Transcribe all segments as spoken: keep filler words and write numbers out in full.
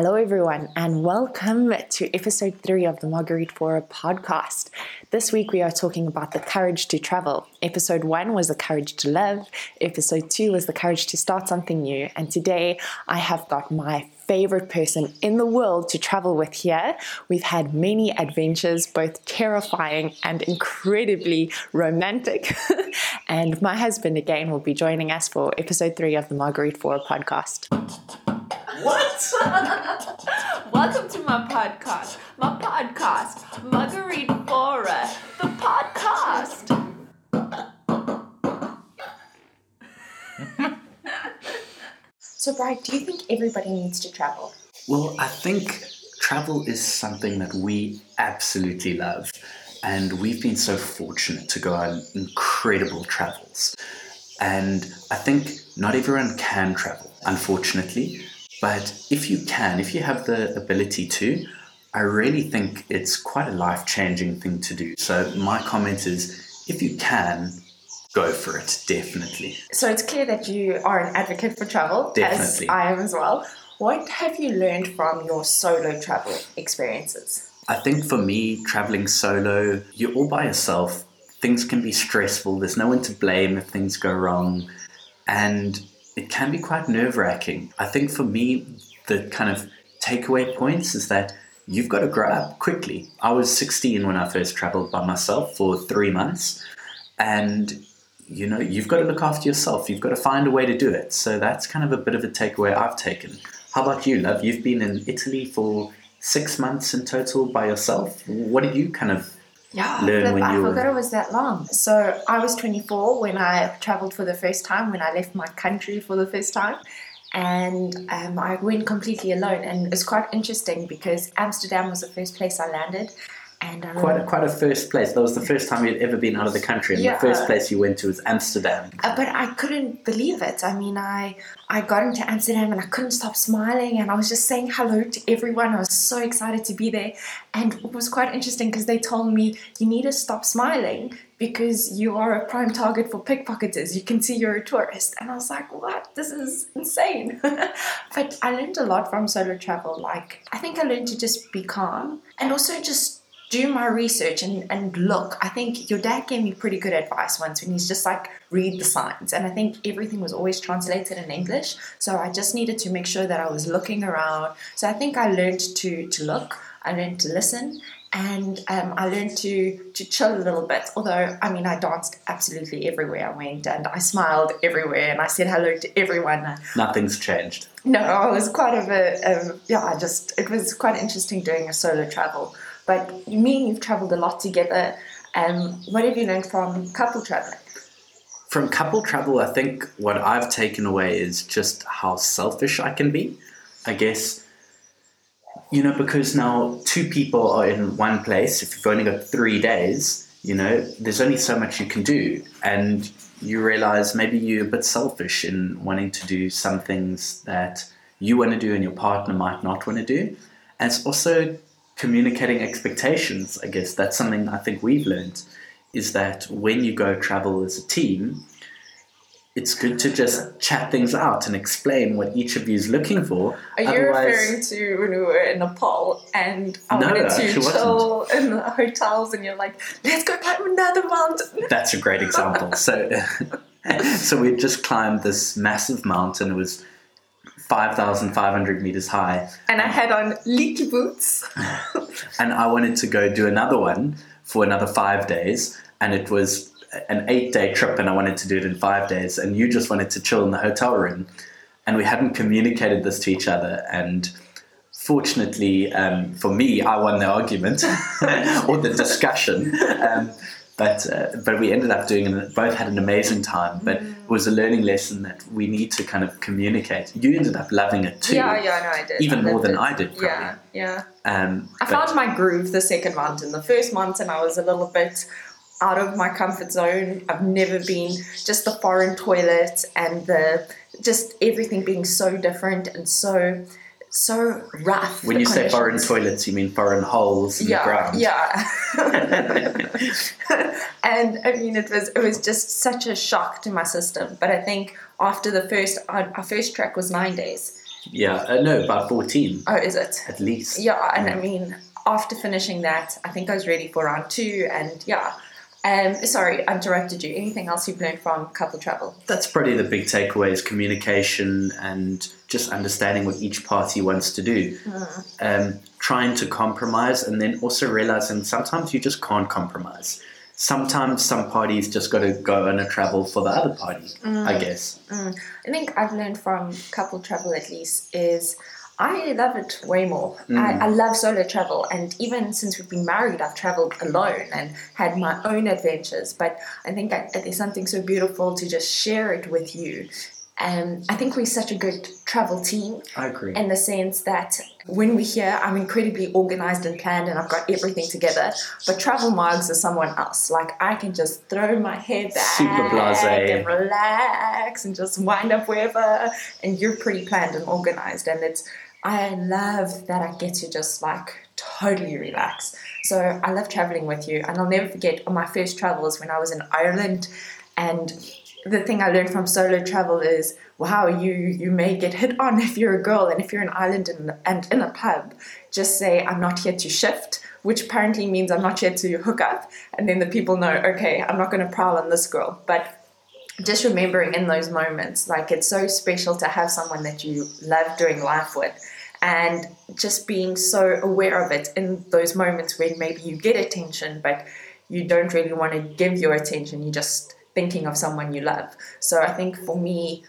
Hello everyone and welcome to episode three of the Marguerite Forer podcast. This week we are talking about the courage to travel. Episode one was the courage to live. Episode two was the courage to start something new. And today I have got my favorite person in the world to travel with here. We've had many adventures, both terrifying and incredibly romantic. And my husband again will be joining us for episode three of the Marguerite Forer podcast. What? Welcome to my podcast. My podcast, Marguerite Forer, the podcast. So, Bride, do you think everybody needs to travel? Well, I think travel is something that we absolutely love, and we've been so fortunate to go on incredible travels. And I think not everyone can travel, unfortunately. But if you can, if you have the ability to, I really think it's quite a life-changing thing to do. So my comment is, if you can, go for it, definitely. So it's clear that you are an advocate for travel, definitely. As I am as well. What have you learned from your solo travel experiences? I think for me, traveling solo, you're all by yourself. Things can be stressful. There's no one to blame if things go wrong. And it can be quite nerve-wracking. I think for me, the kind of takeaway points is that you've got to grow up quickly. I was sixteen when I first traveled by myself for three months. And, you know, you've got to look after yourself. You've got to find a way to do it. So that's kind of a bit of a takeaway I've taken. How about you, love? You've been in Italy for six months in total by yourself. What did you kind of Yeah, but I forgot it was that long. So I was twenty-four when I travelled for the first time, when I left my country for the first time. And um, I went completely alone. And it's quite interesting because Amsterdam was the first place I landed. And I quite, a, quite a first place. That was the first time you'd ever been out of the country. And yeah, the first place you went to was Amsterdam. Uh, but I couldn't believe it. I mean, I, I got into Amsterdam and I couldn't stop smiling. And I was just saying hello to everyone. I was so excited to be there. And it was quite interesting because they told me, you need to stop smiling because you are a prime target for pickpocketers. You can see you're a tourist. And I was like, what? This is insane. But I learned a lot from solo travel. Like, I think I learned to just be calm and also just do my research and, and look. I think your dad gave me pretty good advice once when he's just like, read the signs. And I think everything was always translated in English. So I just needed to make sure that I was looking around. So I think I learned to, to look, I learned to listen, and um, I learned to, to chill a little bit. Although, I mean, I danced absolutely everywhere I went and I smiled everywhere and I said hello to everyone. Nothing's changed. No, I was quite of a, um, yeah, I just, it was quite interesting doing a solo travel. But me and you've travelled a lot together. Um, what have you learned from couple travelling? From couple travel, I think what I've taken away is just how selfish I can be, I guess. You know, because now two people are in one place. If you've only got three days, you know, there's only so much you can do. And you realise maybe you're a bit selfish in wanting to do some things that you want to do and your partner might not want to do. And it's also communicating expectations, I guess. That's something I think we've learned, is that when you go travel as a team, it's good to just chat things out and explain what each of you is looking for. Are you referring to when we were in Nepal and I no, wanted to chill wasn't. in the hotels and you're like, let's go climb another mountain? That's a great example. So, so we just climbed this massive mountain. It was five thousand five hundred meters high. And I had on leaky boots. And I wanted to go do another one for another five days. And it was an eight-day trip and I wanted to do it in five days. And you just wanted to chill in the hotel room. And we hadn't communicated this to each other. And fortunately, um, for me, I won the argument or the discussion. Um, but uh, but we ended up doing it. Both had an amazing time. But it was a learning lesson that we need to kind of communicate. You ended up loving it too. Yeah, yeah, no, I did. Even I more than it. I did, probably. Yeah, yeah. Um, I found my groove the second mountain. The first mountain, I was a little bit out of my comfort zone. I've never been, just the foreign toilet and the just everything being so different and so... so rough. When you say foreign toilets, you mean foreign holes in the ground. Yeah, yeah. And I mean, it was it was just such a shock to my system. But I think after the first, our, our first trek was nine days, Yeah, uh, no, about fourteen. Oh, is it? At least. Yeah, and yeah. I mean, after finishing that, I think I was ready for round two, and yeah. Um, sorry, I interrupted you. Anything else you've learned from couple travel? That's probably the big takeaway, is communication and just understanding what each party wants to do. Mm. Um, trying to compromise, and then also realizing sometimes you just can't compromise. Sometimes some parties just got to go on a travel for the other party, mm. I guess. Mm. I think I've learned from couple travel, at least, is I love it way more. Mm. I, I love solo travel, and even since we've been married, I've traveled alone and had my own adventures. But I think that there's something so beautiful to just share it with you. Um, I think we're such a good travel team. I agree. In the sense that when we're here, I'm incredibly organized and planned, and I've got everything together. But travel mugs are someone else. Like, I can just throw my head back, super blasé, and relax and just wind up wherever. And you're pretty planned and organized. And it's, I love that I get to just like totally relax. So I love traveling with you. And I'll never forget on my first travels when I was in Ireland, and the thing I learned from solo travel is, wow, you you may get hit on if you're a girl, and if you're in Ireland and, and in a pub, just say, I'm not here to shift, which apparently means I'm not here to hook up, and then the people know, okay, I'm not going to prowl on this girl. But just remembering in those moments, like, it's so special to have someone that you love doing life with, and just being so aware of it in those moments when maybe you get attention, but you don't really want to give your attention, you just thinking of someone you love. So I think for me,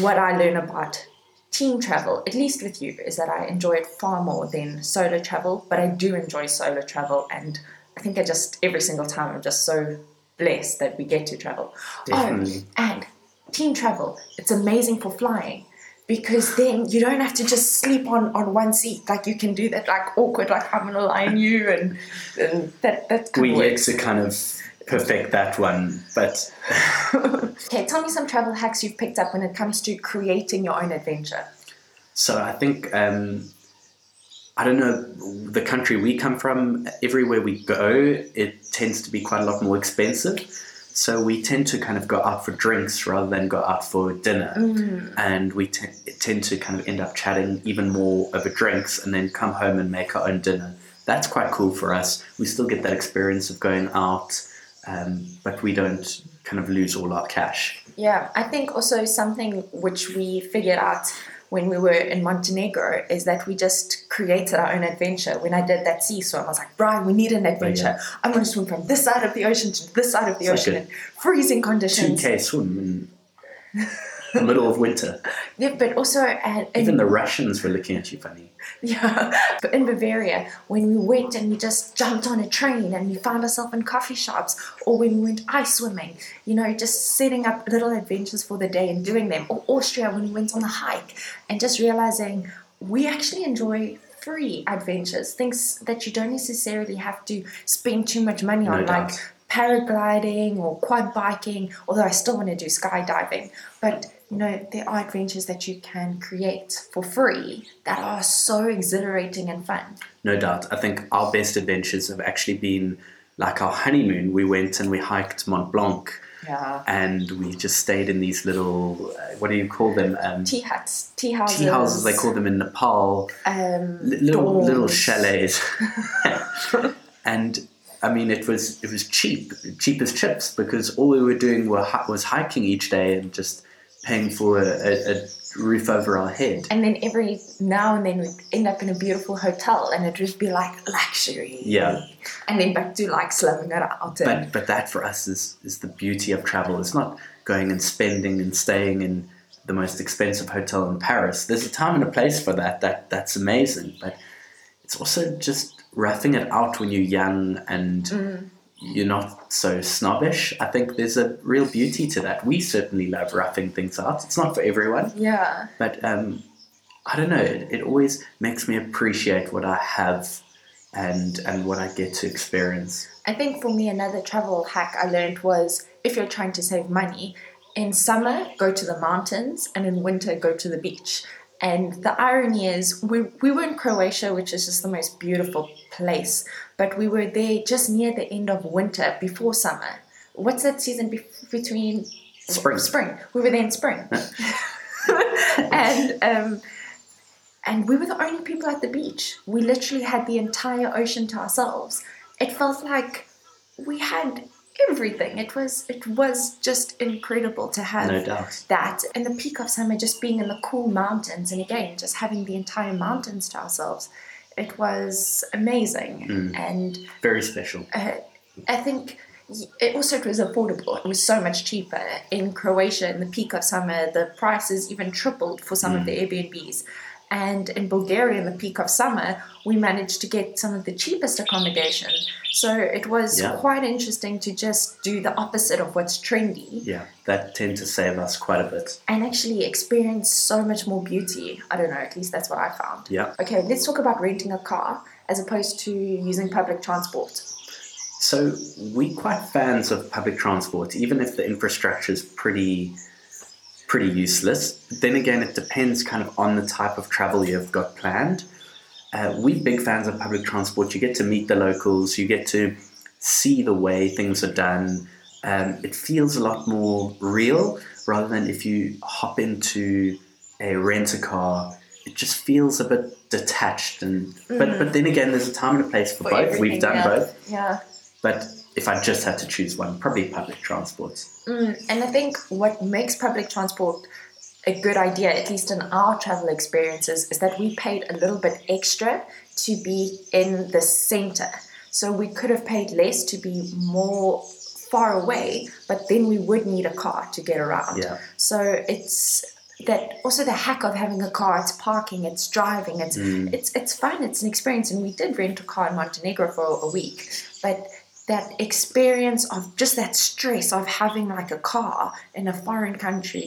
what I learn about team travel, at least with you, is that I enjoy it far more than solo travel, but I do enjoy solo travel, and I think I just, every single time, I'm just so blessed that we get to travel. Definitely. Oh, and team travel, it's amazing for flying, because then you don't have to just sleep on, on one seat. Like, you can do that, like, awkward, like, I'm going to lie on you, and, and that, that kind of works. We get to kind of perfect that one, but okay, tell me some travel hacks you've picked up when it comes to creating your own adventure. So I think um I don't know, the country we come from, everywhere we go it tends to be quite a lot more expensive, so we tend to kind of go out for drinks rather than go out for dinner. Mm. And we t- tend to kind of end up chatting even more over drinks, and then come home and make our own dinner. That's quite cool for us. We still get that experience of going out, Um, but we don't kind of lose all our cash. Yeah, I think also something which we figured out when we were in Montenegro is that we just created our own adventure. When I did that sea swim, I was like, Brian, we need an adventure. Oh, yeah. I'm going to swim from this side of the ocean to this side of the it's ocean like in freezing conditions. two K swim in the middle of winter. Yeah, but also at, even in, the Russians were looking at you funny. Yeah, but in Bavaria, when we went and we just jumped on a train and we found ourselves in coffee shops, or when we went ice swimming, you know, just setting up little adventures for the day and doing them. Or Austria, when we went on a hike and just realizing we actually enjoy free adventures, things that you don't necessarily have to spend too much money on, no doubt. Like paragliding or quad biking, although I still want to do skydiving. But you know, there are adventures that you can create for free that are so exhilarating and fun. No doubt. I think our best adventures have actually been like our honeymoon. We went and we hiked Mont Blanc. Yeah. And we just stayed in these little, uh, what do you call them? Um, tea huts. Tea houses. Tea houses, they call them in Nepal. Um, little, little chalets. And I mean, it was it was cheap, cheap as chips, because all we were doing were was hiking each day and just paying for a, a, a roof over our head. And then every now and then we'd end up in a beautiful hotel, and it'd just be like luxury. Yeah. And then back to like slumming it out. But but that for us is, is the beauty of travel. It's not going and spending and staying in the most expensive hotel in Paris. There's a time and a place for that. That that's amazing. But it's also just roughing it out when you're young and mm. you're not so snobbish. I think there's a real beauty to that. We certainly love roughing things out. It's not for everyone. Yeah. But um, I don't know. It, it always makes me appreciate what I have and and what I get to experience. I think for me, another travel hack I learned was, if you're trying to save money, in summer, go to the mountains, and in winter, go to the beach. And the irony is, we we were in Croatia, which is just the most beautiful place, but we were there just near the end of winter before summer. What's that season be- between? Spring. Spring. We were there in spring. and um, And we were the only people at the beach. We literally had the entire ocean to ourselves. It felt like we had everything. It was it was just incredible to have no doubt. that. And the peak of summer, just being in the cool mountains, and again, just having the entire mountains to ourselves. It was amazing. Mm. And very special. Uh, I think it also it was affordable. It was so much cheaper. In Croatia, in the peak of summer, the prices even tripled for some mm. of the Airbnbs. And in Bulgaria, in the peak of summer, we managed to get some of the cheapest accommodation. So it was yeah. quite interesting to just do the opposite of what's trendy. Yeah, that tends to save us quite a bit. And actually experience so much more beauty. I don't know, at least that's what I found. Yeah. Okay, let's talk about renting a car as opposed to using public transport. So we're quite fans of public transport, even if the infrastructure is pretty... pretty useless. Then again, it depends kind of on the type of travel you've got planned. Uh, we're big fans of public transport. You get to meet the locals, you get to see the way things are done. Um, it feels a lot more real rather than if you hop into a rent-a-car. It just feels a bit detached. And mm. but, but then again, there's a time and a place for, for both. We've done yeah. both. Yeah. But if I just had to choose one, probably public transport. Mm, and I think what makes public transport a good idea, at least in our travel experiences, is that we paid a little bit extra to be in the centre. So we could have paid less to be more far away, but then we would need a car to get around. Yeah. So it's... that also the hack of having a car, it's parking, it's driving, it's mm. it's it's fun, it's an experience. And we did rent a car in Montenegro for a week, but that experience of just that stress of having like a car in a foreign country,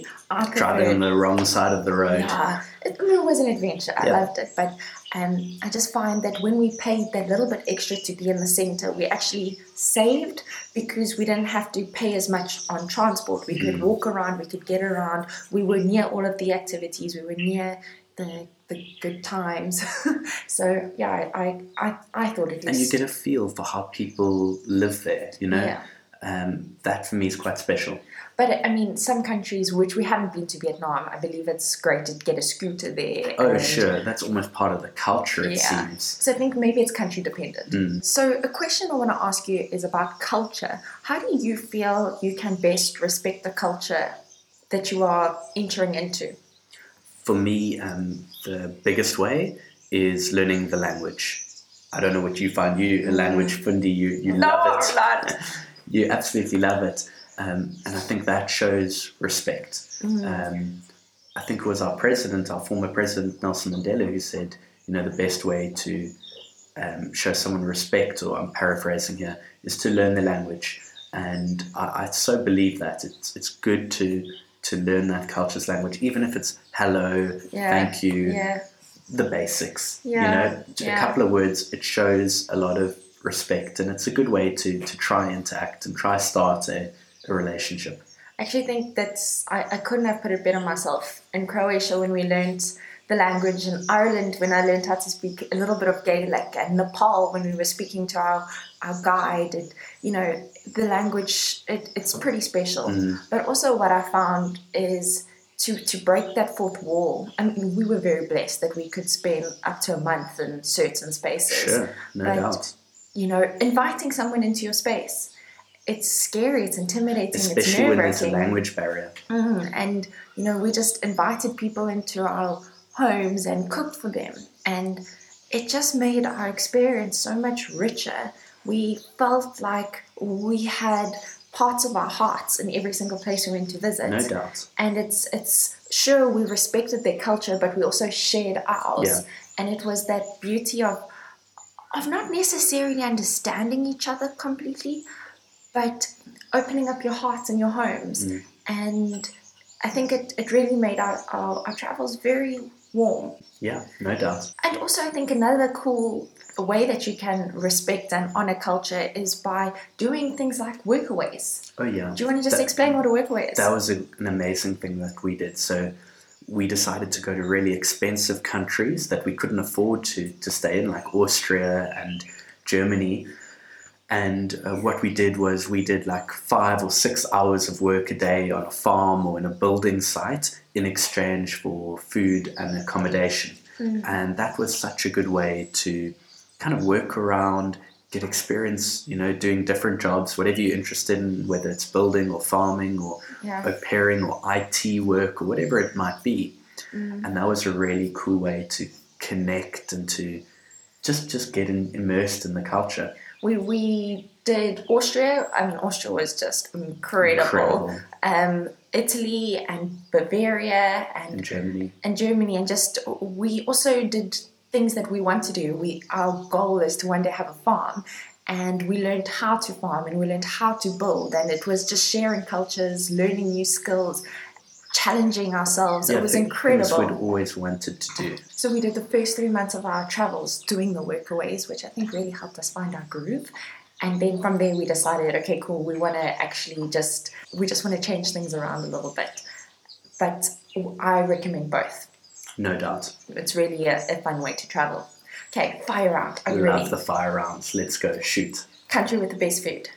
driving on the wrong side of the road, yeah, it, it was an adventure. I yeah. loved it, but um, I just find that when we paid that little bit extra to be in the centre, we actually saved because we didn't have to pay as much on transport. We could mm. walk around, we could get around. We were near all of the activities. We were near the the good times. So yeah, I I I thought it was. And you get a feel for how people live there, you know. Yeah. Um, that for me is quite special. But I mean, some countries which we haven't been to, Vietnam, I believe it's great to get a scooter there. Oh, sure. That's almost part of the culture, it yeah. seems. So I think maybe it's country dependent. Mm. So a question I want to ask you is about culture. How do you feel you can best respect the culture that you are entering into? For me, um, the biggest way is learning the language. I don't know what you find. You, a language fundi, you, you no, love it. No, you absolutely love it. Um, and I think that shows respect. Mm. Um, I think it was our president, our former president, Nelson Mandela, who said, you know, the best way to um, show someone respect, or I'm paraphrasing here, is to learn the language. And I, I so believe that. It's it's good to, to learn that culture's language, even if it's hello, yeah. thank you, yeah. the basics. Yeah. You know, yeah. a couple of words, it shows a lot of respect, and it's a good way to to try interact and try start a, a relationship. I actually think that's I, I couldn't have put it better myself. In Croatia, when we learned the language, in Ireland when I learned how to speak a little bit of Gaelic, and Nepal when we were speaking to our, our guide, and you know, the language it, it's pretty special. Mm. But also what I found is To, to break that fourth wall. I mean, we were very blessed that we could spend up to a month in certain spaces. Sure, no but, doubt. You know, inviting someone into your space, it's scary, it's intimidating, especially it's nerve-wracking. When there's a language barrier. Mm, and, you know, we just invited people into our homes and cooked for them. And it just made our experience so much richer. We felt like we had parts of our hearts in every single place we went to visit. No doubt. And it's, it's sure we respected their culture, but we also shared ours. Yeah. And it was that beauty of, of not necessarily understanding each other completely, but opening up your hearts and your homes. Mm. And I think it, it really made our, our, our travels very warm. Yeah, no doubt. And also I think another cool way that you can respect and honor culture is by doing things like workaways. Oh yeah. Do you want to just that, explain what a workaway is? That was a, an amazing thing that we did. So we decided to go to really expensive countries that we couldn't afford to, to stay in, like Austria and Germany. And uh, what we did was we did like five or six hours of work a day on a farm or in a building site in exchange for food and accommodation. Mm. And that was such a good way to kind of work around, get experience, you know, doing different jobs, whatever you're interested in, whether it's building or farming or yeah. au pairing or I T work or whatever it might be. Mm. And that was a really cool way to connect and to just just get in, immersed in the culture. We we did Austria. I mean, Austria was just incredible. incredible. Um, Italy and Bavaria and, and Germany and Germany and just we also did things that we want to do. We our goal is to one day have a farm, and we learned how to farm and we learned how to build, and it was just sharing cultures, learning new skills, challenging ourselves. Yeah, it was incredible. That's what we'd always wanted to do. So we did the first three months of our travels doing the workaways, which I think really helped us find our groove. And then from there we decided, okay, cool, we want to actually just, we just want to change things around a little bit. But I recommend both. No doubt. It's really a, a fun way to travel. Okay, fire round. I love the fire rounds. Let's go. Shoot. Country with the best food.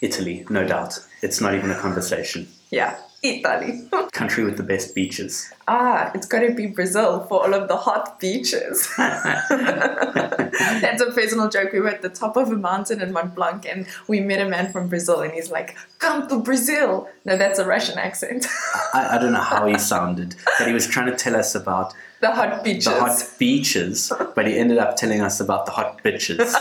Italy, no doubt. It's not even a conversation. Yeah. Italy. Country with the best beaches. Ah, it's got to be Brazil for all of the hot beaches. That's a personal joke. We were at the top of a mountain in Mont Blanc and we met a man from Brazil and he's like, come to Brazil. No, that's a Russian accent. I, I don't know how he sounded, but he was trying to tell us about the hot beaches. The hot beaches, but he ended up telling us about the hot bitches.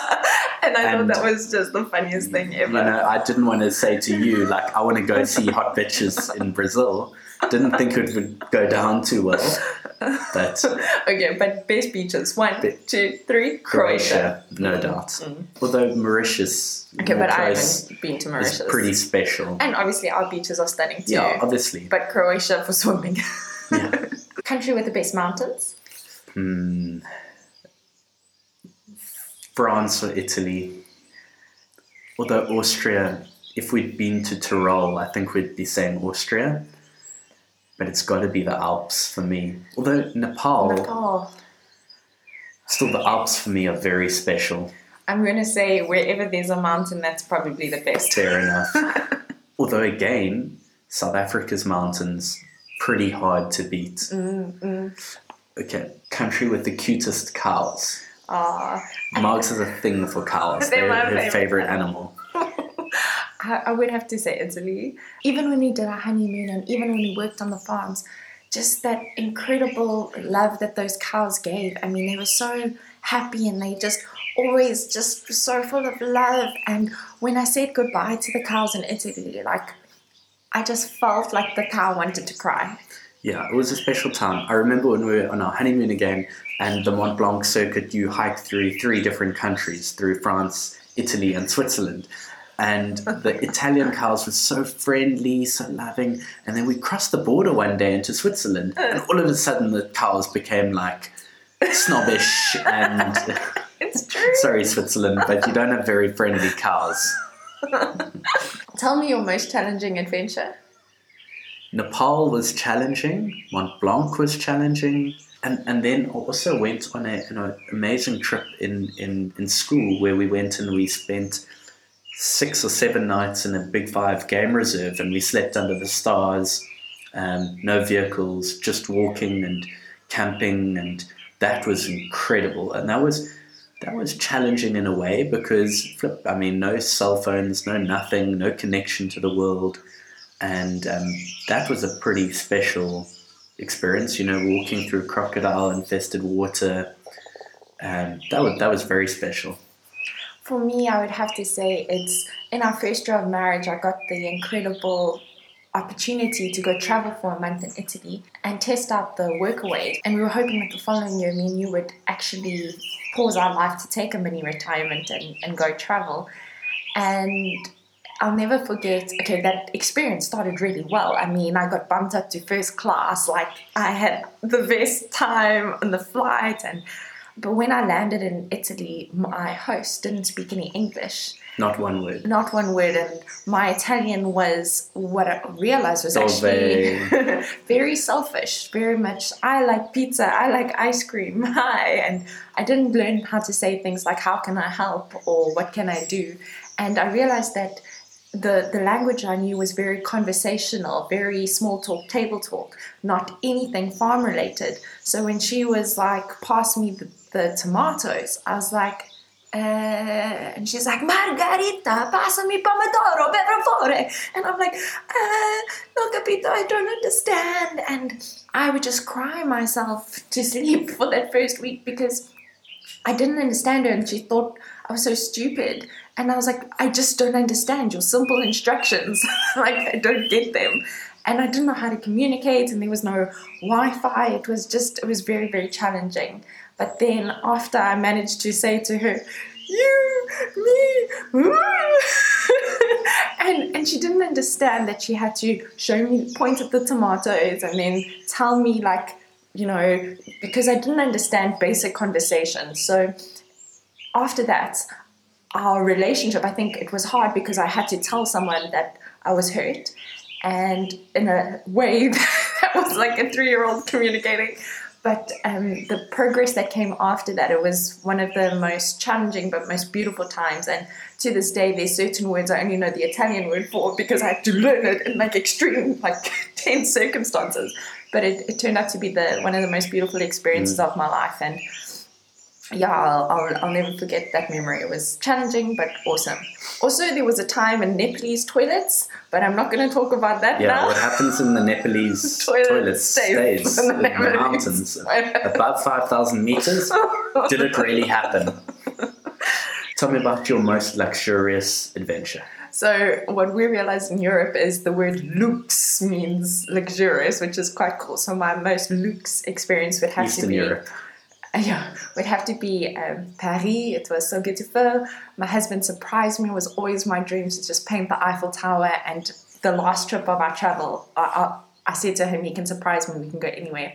And I and, thought that was just the funniest thing ever. You know, I didn't want to say to you, like, I want to go see hot bitches in Brazil. Didn't think it would go down too well. But okay, but best beaches. One, be- two, three. Croatia, Croatia no mm-hmm. doubt. Mm-hmm. Although Mauritius, okay, but I haven't been to Mauritius. It's pretty special. And obviously our beaches are stunning too. Yeah, obviously. But Croatia for swimming. Yeah. Country with the best mountains. Hmm. France or Italy, although Austria, if we'd been to Tyrol, I think we'd be saying Austria, but it's got to be the Alps for me. Although Nepal, Nepal, still the Alps for me are very special. I'm going to say wherever there's a mountain, that's probably the best. Fair enough. Although again, South Africa's mountains, pretty hard to beat. Mm, mm. Okay, country with the cutest cows. Oh. Margs is a thing for cows. They're, They're her favorite, favorite animal. I, I would have to say Italy. Even when we did our honeymoon and even when we worked on the farms, just that incredible love that those cows gave. I mean, they were so happy and they just always just so full of love. And when I said goodbye to the cows in Italy, like, I just felt like the cow wanted to cry. Yeah, it was a special time. I remember when we were on our honeymoon again, and the Mont Blanc circuit, you hike through three different countries, through France, Italy, and Switzerland. And the Italian cows were so friendly, so loving. And then we crossed the border one day into Switzerland, and all of a sudden the cows became like snobbish and... It's true. Sorry, Switzerland, but you don't have very friendly cows. Tell me your most challenging adventure. Nepal was challenging, Mont Blanc was challenging, and, and then also went on a, an amazing trip in, in, in school where we went and we spent six or seven nights in a Big Five game reserve and we slept under the stars, um, no vehicles, just walking and camping, and that was incredible. And that was that was challenging in a way because, flip, I mean, no cell phones, no nothing, no connection to the world. And um, that was a pretty special experience, you know, walking through crocodile-infested water. Um, that was, that was very special. For me, I would have to say it's in our first year of marriage, I got the incredible opportunity to go travel for a month in Italy and test out the workaways. And we were hoping that the following year, me and you would actually pause our life to take a mini-retirement and, and go travel. And... I'll never forget, okay, that experience started really well. I mean, I got bumped up to first class, like I had the best time on the flight. And but when I landed in Italy, my host didn't speak any English. Not one word. Not one word. And my Italian was, what I realized was actually very selfish, very much, I like pizza, I like ice cream, hi. And I didn't learn how to say things like, how can I help? Or what can I do? And I realized that the, the language I knew was very conversational, very small talk, table talk, not anything farm related. So when she was like, pass me the, the tomatoes, I was like, uh, and she's like, Margarita, passami pomodoro, per favore. And I'm like, uh, no, capito, I don't understand. And I would just cry myself to sleep for that first week because I didn't understand her and she thought I was so stupid. And I was like, I just don't understand your simple instructions. Like, I don't get them. And I didn't know how to communicate and there was no Wi-Fi. It was just, it was very, very challenging. But then after I managed to say to her, you, me, and, and she didn't understand that she had to show me, point at the tomatoes and then tell me like, you know, because I didn't understand basic conversation. So after that, our relationship, I think it was hard because I had to tell someone that I was hurt. And in a way that was like a three-year-old communicating. But um, the progress that came after that, it was one of the most challenging but most beautiful times. And to this day, there's certain words I only know the Italian word for because I had to learn it in like extreme, like tense circumstances. But it, it turned out to be the one of the most beautiful experiences mm. of my life. And yeah, I'll, I'll, I'll never forget that memory. It was challenging but awesome. Also, there was a time in Nepalese toilets, but I'm not going to talk about that yeah, now. Yeah, what happens in the Nepalese toilet toilets stays, stays in the Nepalese mountains above five thousand meters. Did it really happen? Tell me about your most luxurious adventure. So what we realized in Europe is the word lux means luxurious, which is quite cool. So my most lux experience would have Eastern to be... Europe. Yeah, would have to be um, Paris. It was so beautiful. My husband surprised me. It was always my dream to just paint the Eiffel Tower. And the last trip of our travel, I, I, I said to him, he can surprise me. We can go anywhere.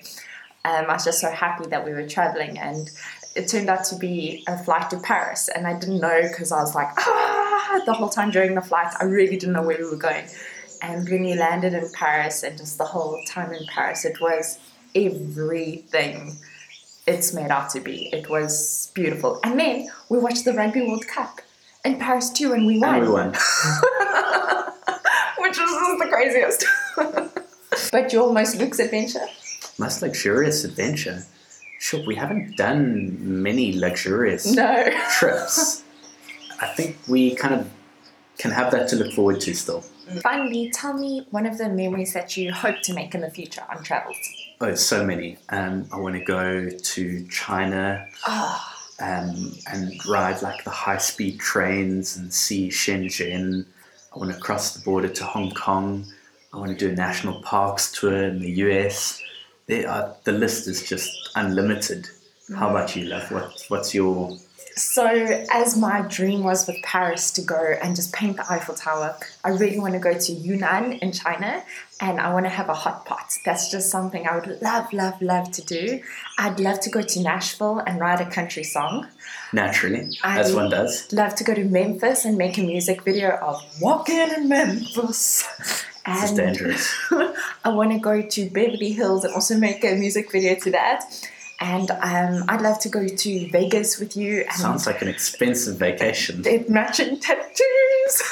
Um, I was just so happy that we were traveling. And it turned out to be a flight to Paris. And I didn't know because I was like, ah, the whole time during the flight. I really didn't know where we were going. And when we landed in Paris and just the whole time in Paris, it was everything it's made out to be. It was beautiful. And then we watched the Rugby World Cup in Paris too, and we won. And we won. Which was the craziest. But your most luxe adventure? Most luxurious adventure? Sure, we haven't done many luxurious no. trips. I think we kind of can have that to look forward to still. Finally, tell me one of the memories that you hope to make in the future on travels. Oh, so many. Um, I want to go to China oh. um, and ride like the high-speed trains and see Shenzhen. I want to cross the border to Hong Kong. I want to do a national parks tour in the U S. There are, the list is just unlimited. Mm. How about you, love? What, what's your... So as my dream was with Paris to go and just paint the Eiffel Tower, I really want to go to Yunnan in China and I want to have a hot pot. That's just something I would love, love, love to do. I'd love to go to Nashville and write a country song. Naturally, I'd as one does. I'd love to go to Memphis and make a music video of Walking in Memphis. And this is dangerous. I want to go to Beverly Hills and also make a music video to that. And um, I'd love to go to Vegas with you. And sounds like an expensive vacation. Matching tattoos.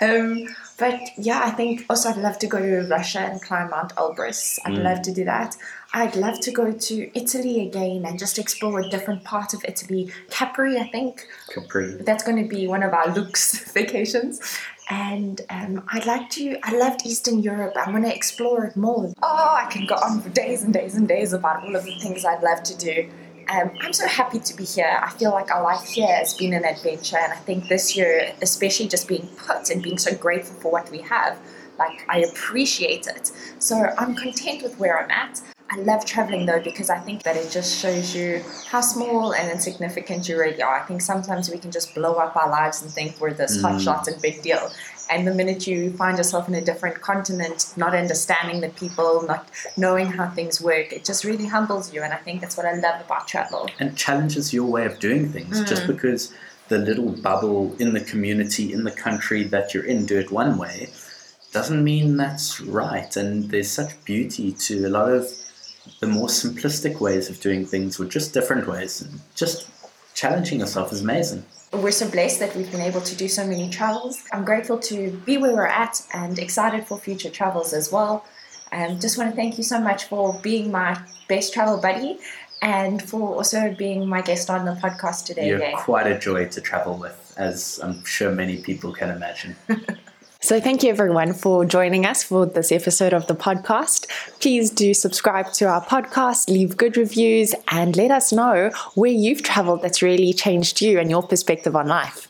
um, but yeah, I think also I'd love to go to Russia and climb Mount Elbrus. I'd mm. love to do that. I'd love to go to Italy again and just explore a different part of Italy. Capri, I think. Capri. That's going to be one of our luxe vacations. And um, I'd like to, I loved Eastern Europe. I want to explore it more. Oh, I can go on for days and days and days about all of the things I'd love to do. Um, I'm so happy to be here. I feel like our life here has been an adventure. And I think this year, especially just being put and being so grateful for what we have, like I appreciate it. So I'm content with where I'm at. I love traveling though because I think that it just shows you how small and insignificant you really are. I think sometimes we can just blow up our lives and think we're this mm. hot shot and big deal. And the minute you find yourself in a different continent, not understanding the people, not knowing how things work, it just really humbles you. And I think that's what I love about travel. And challenges your way of doing things mm. just because the little bubble in the community, in the country that you're in, do it one way doesn't mean that's right. And there's such beauty to a lot of the more simplistic ways of doing things were just different ways. And just challenging yourself is amazing. we're so blessed that we've been able to do so many travels. I'm grateful to be where we're at and excited for future travels as well. I um, just want to thank you so much for being my best travel buddy and for also being my guest on the podcast today. You're again. Quite a joy to travel with, as I'm sure many people can imagine. So thank you everyone for joining us for this episode of the podcast. Please do subscribe to our podcast, leave good reviews, and let us know where you've traveled that's really changed you and your perspective on life.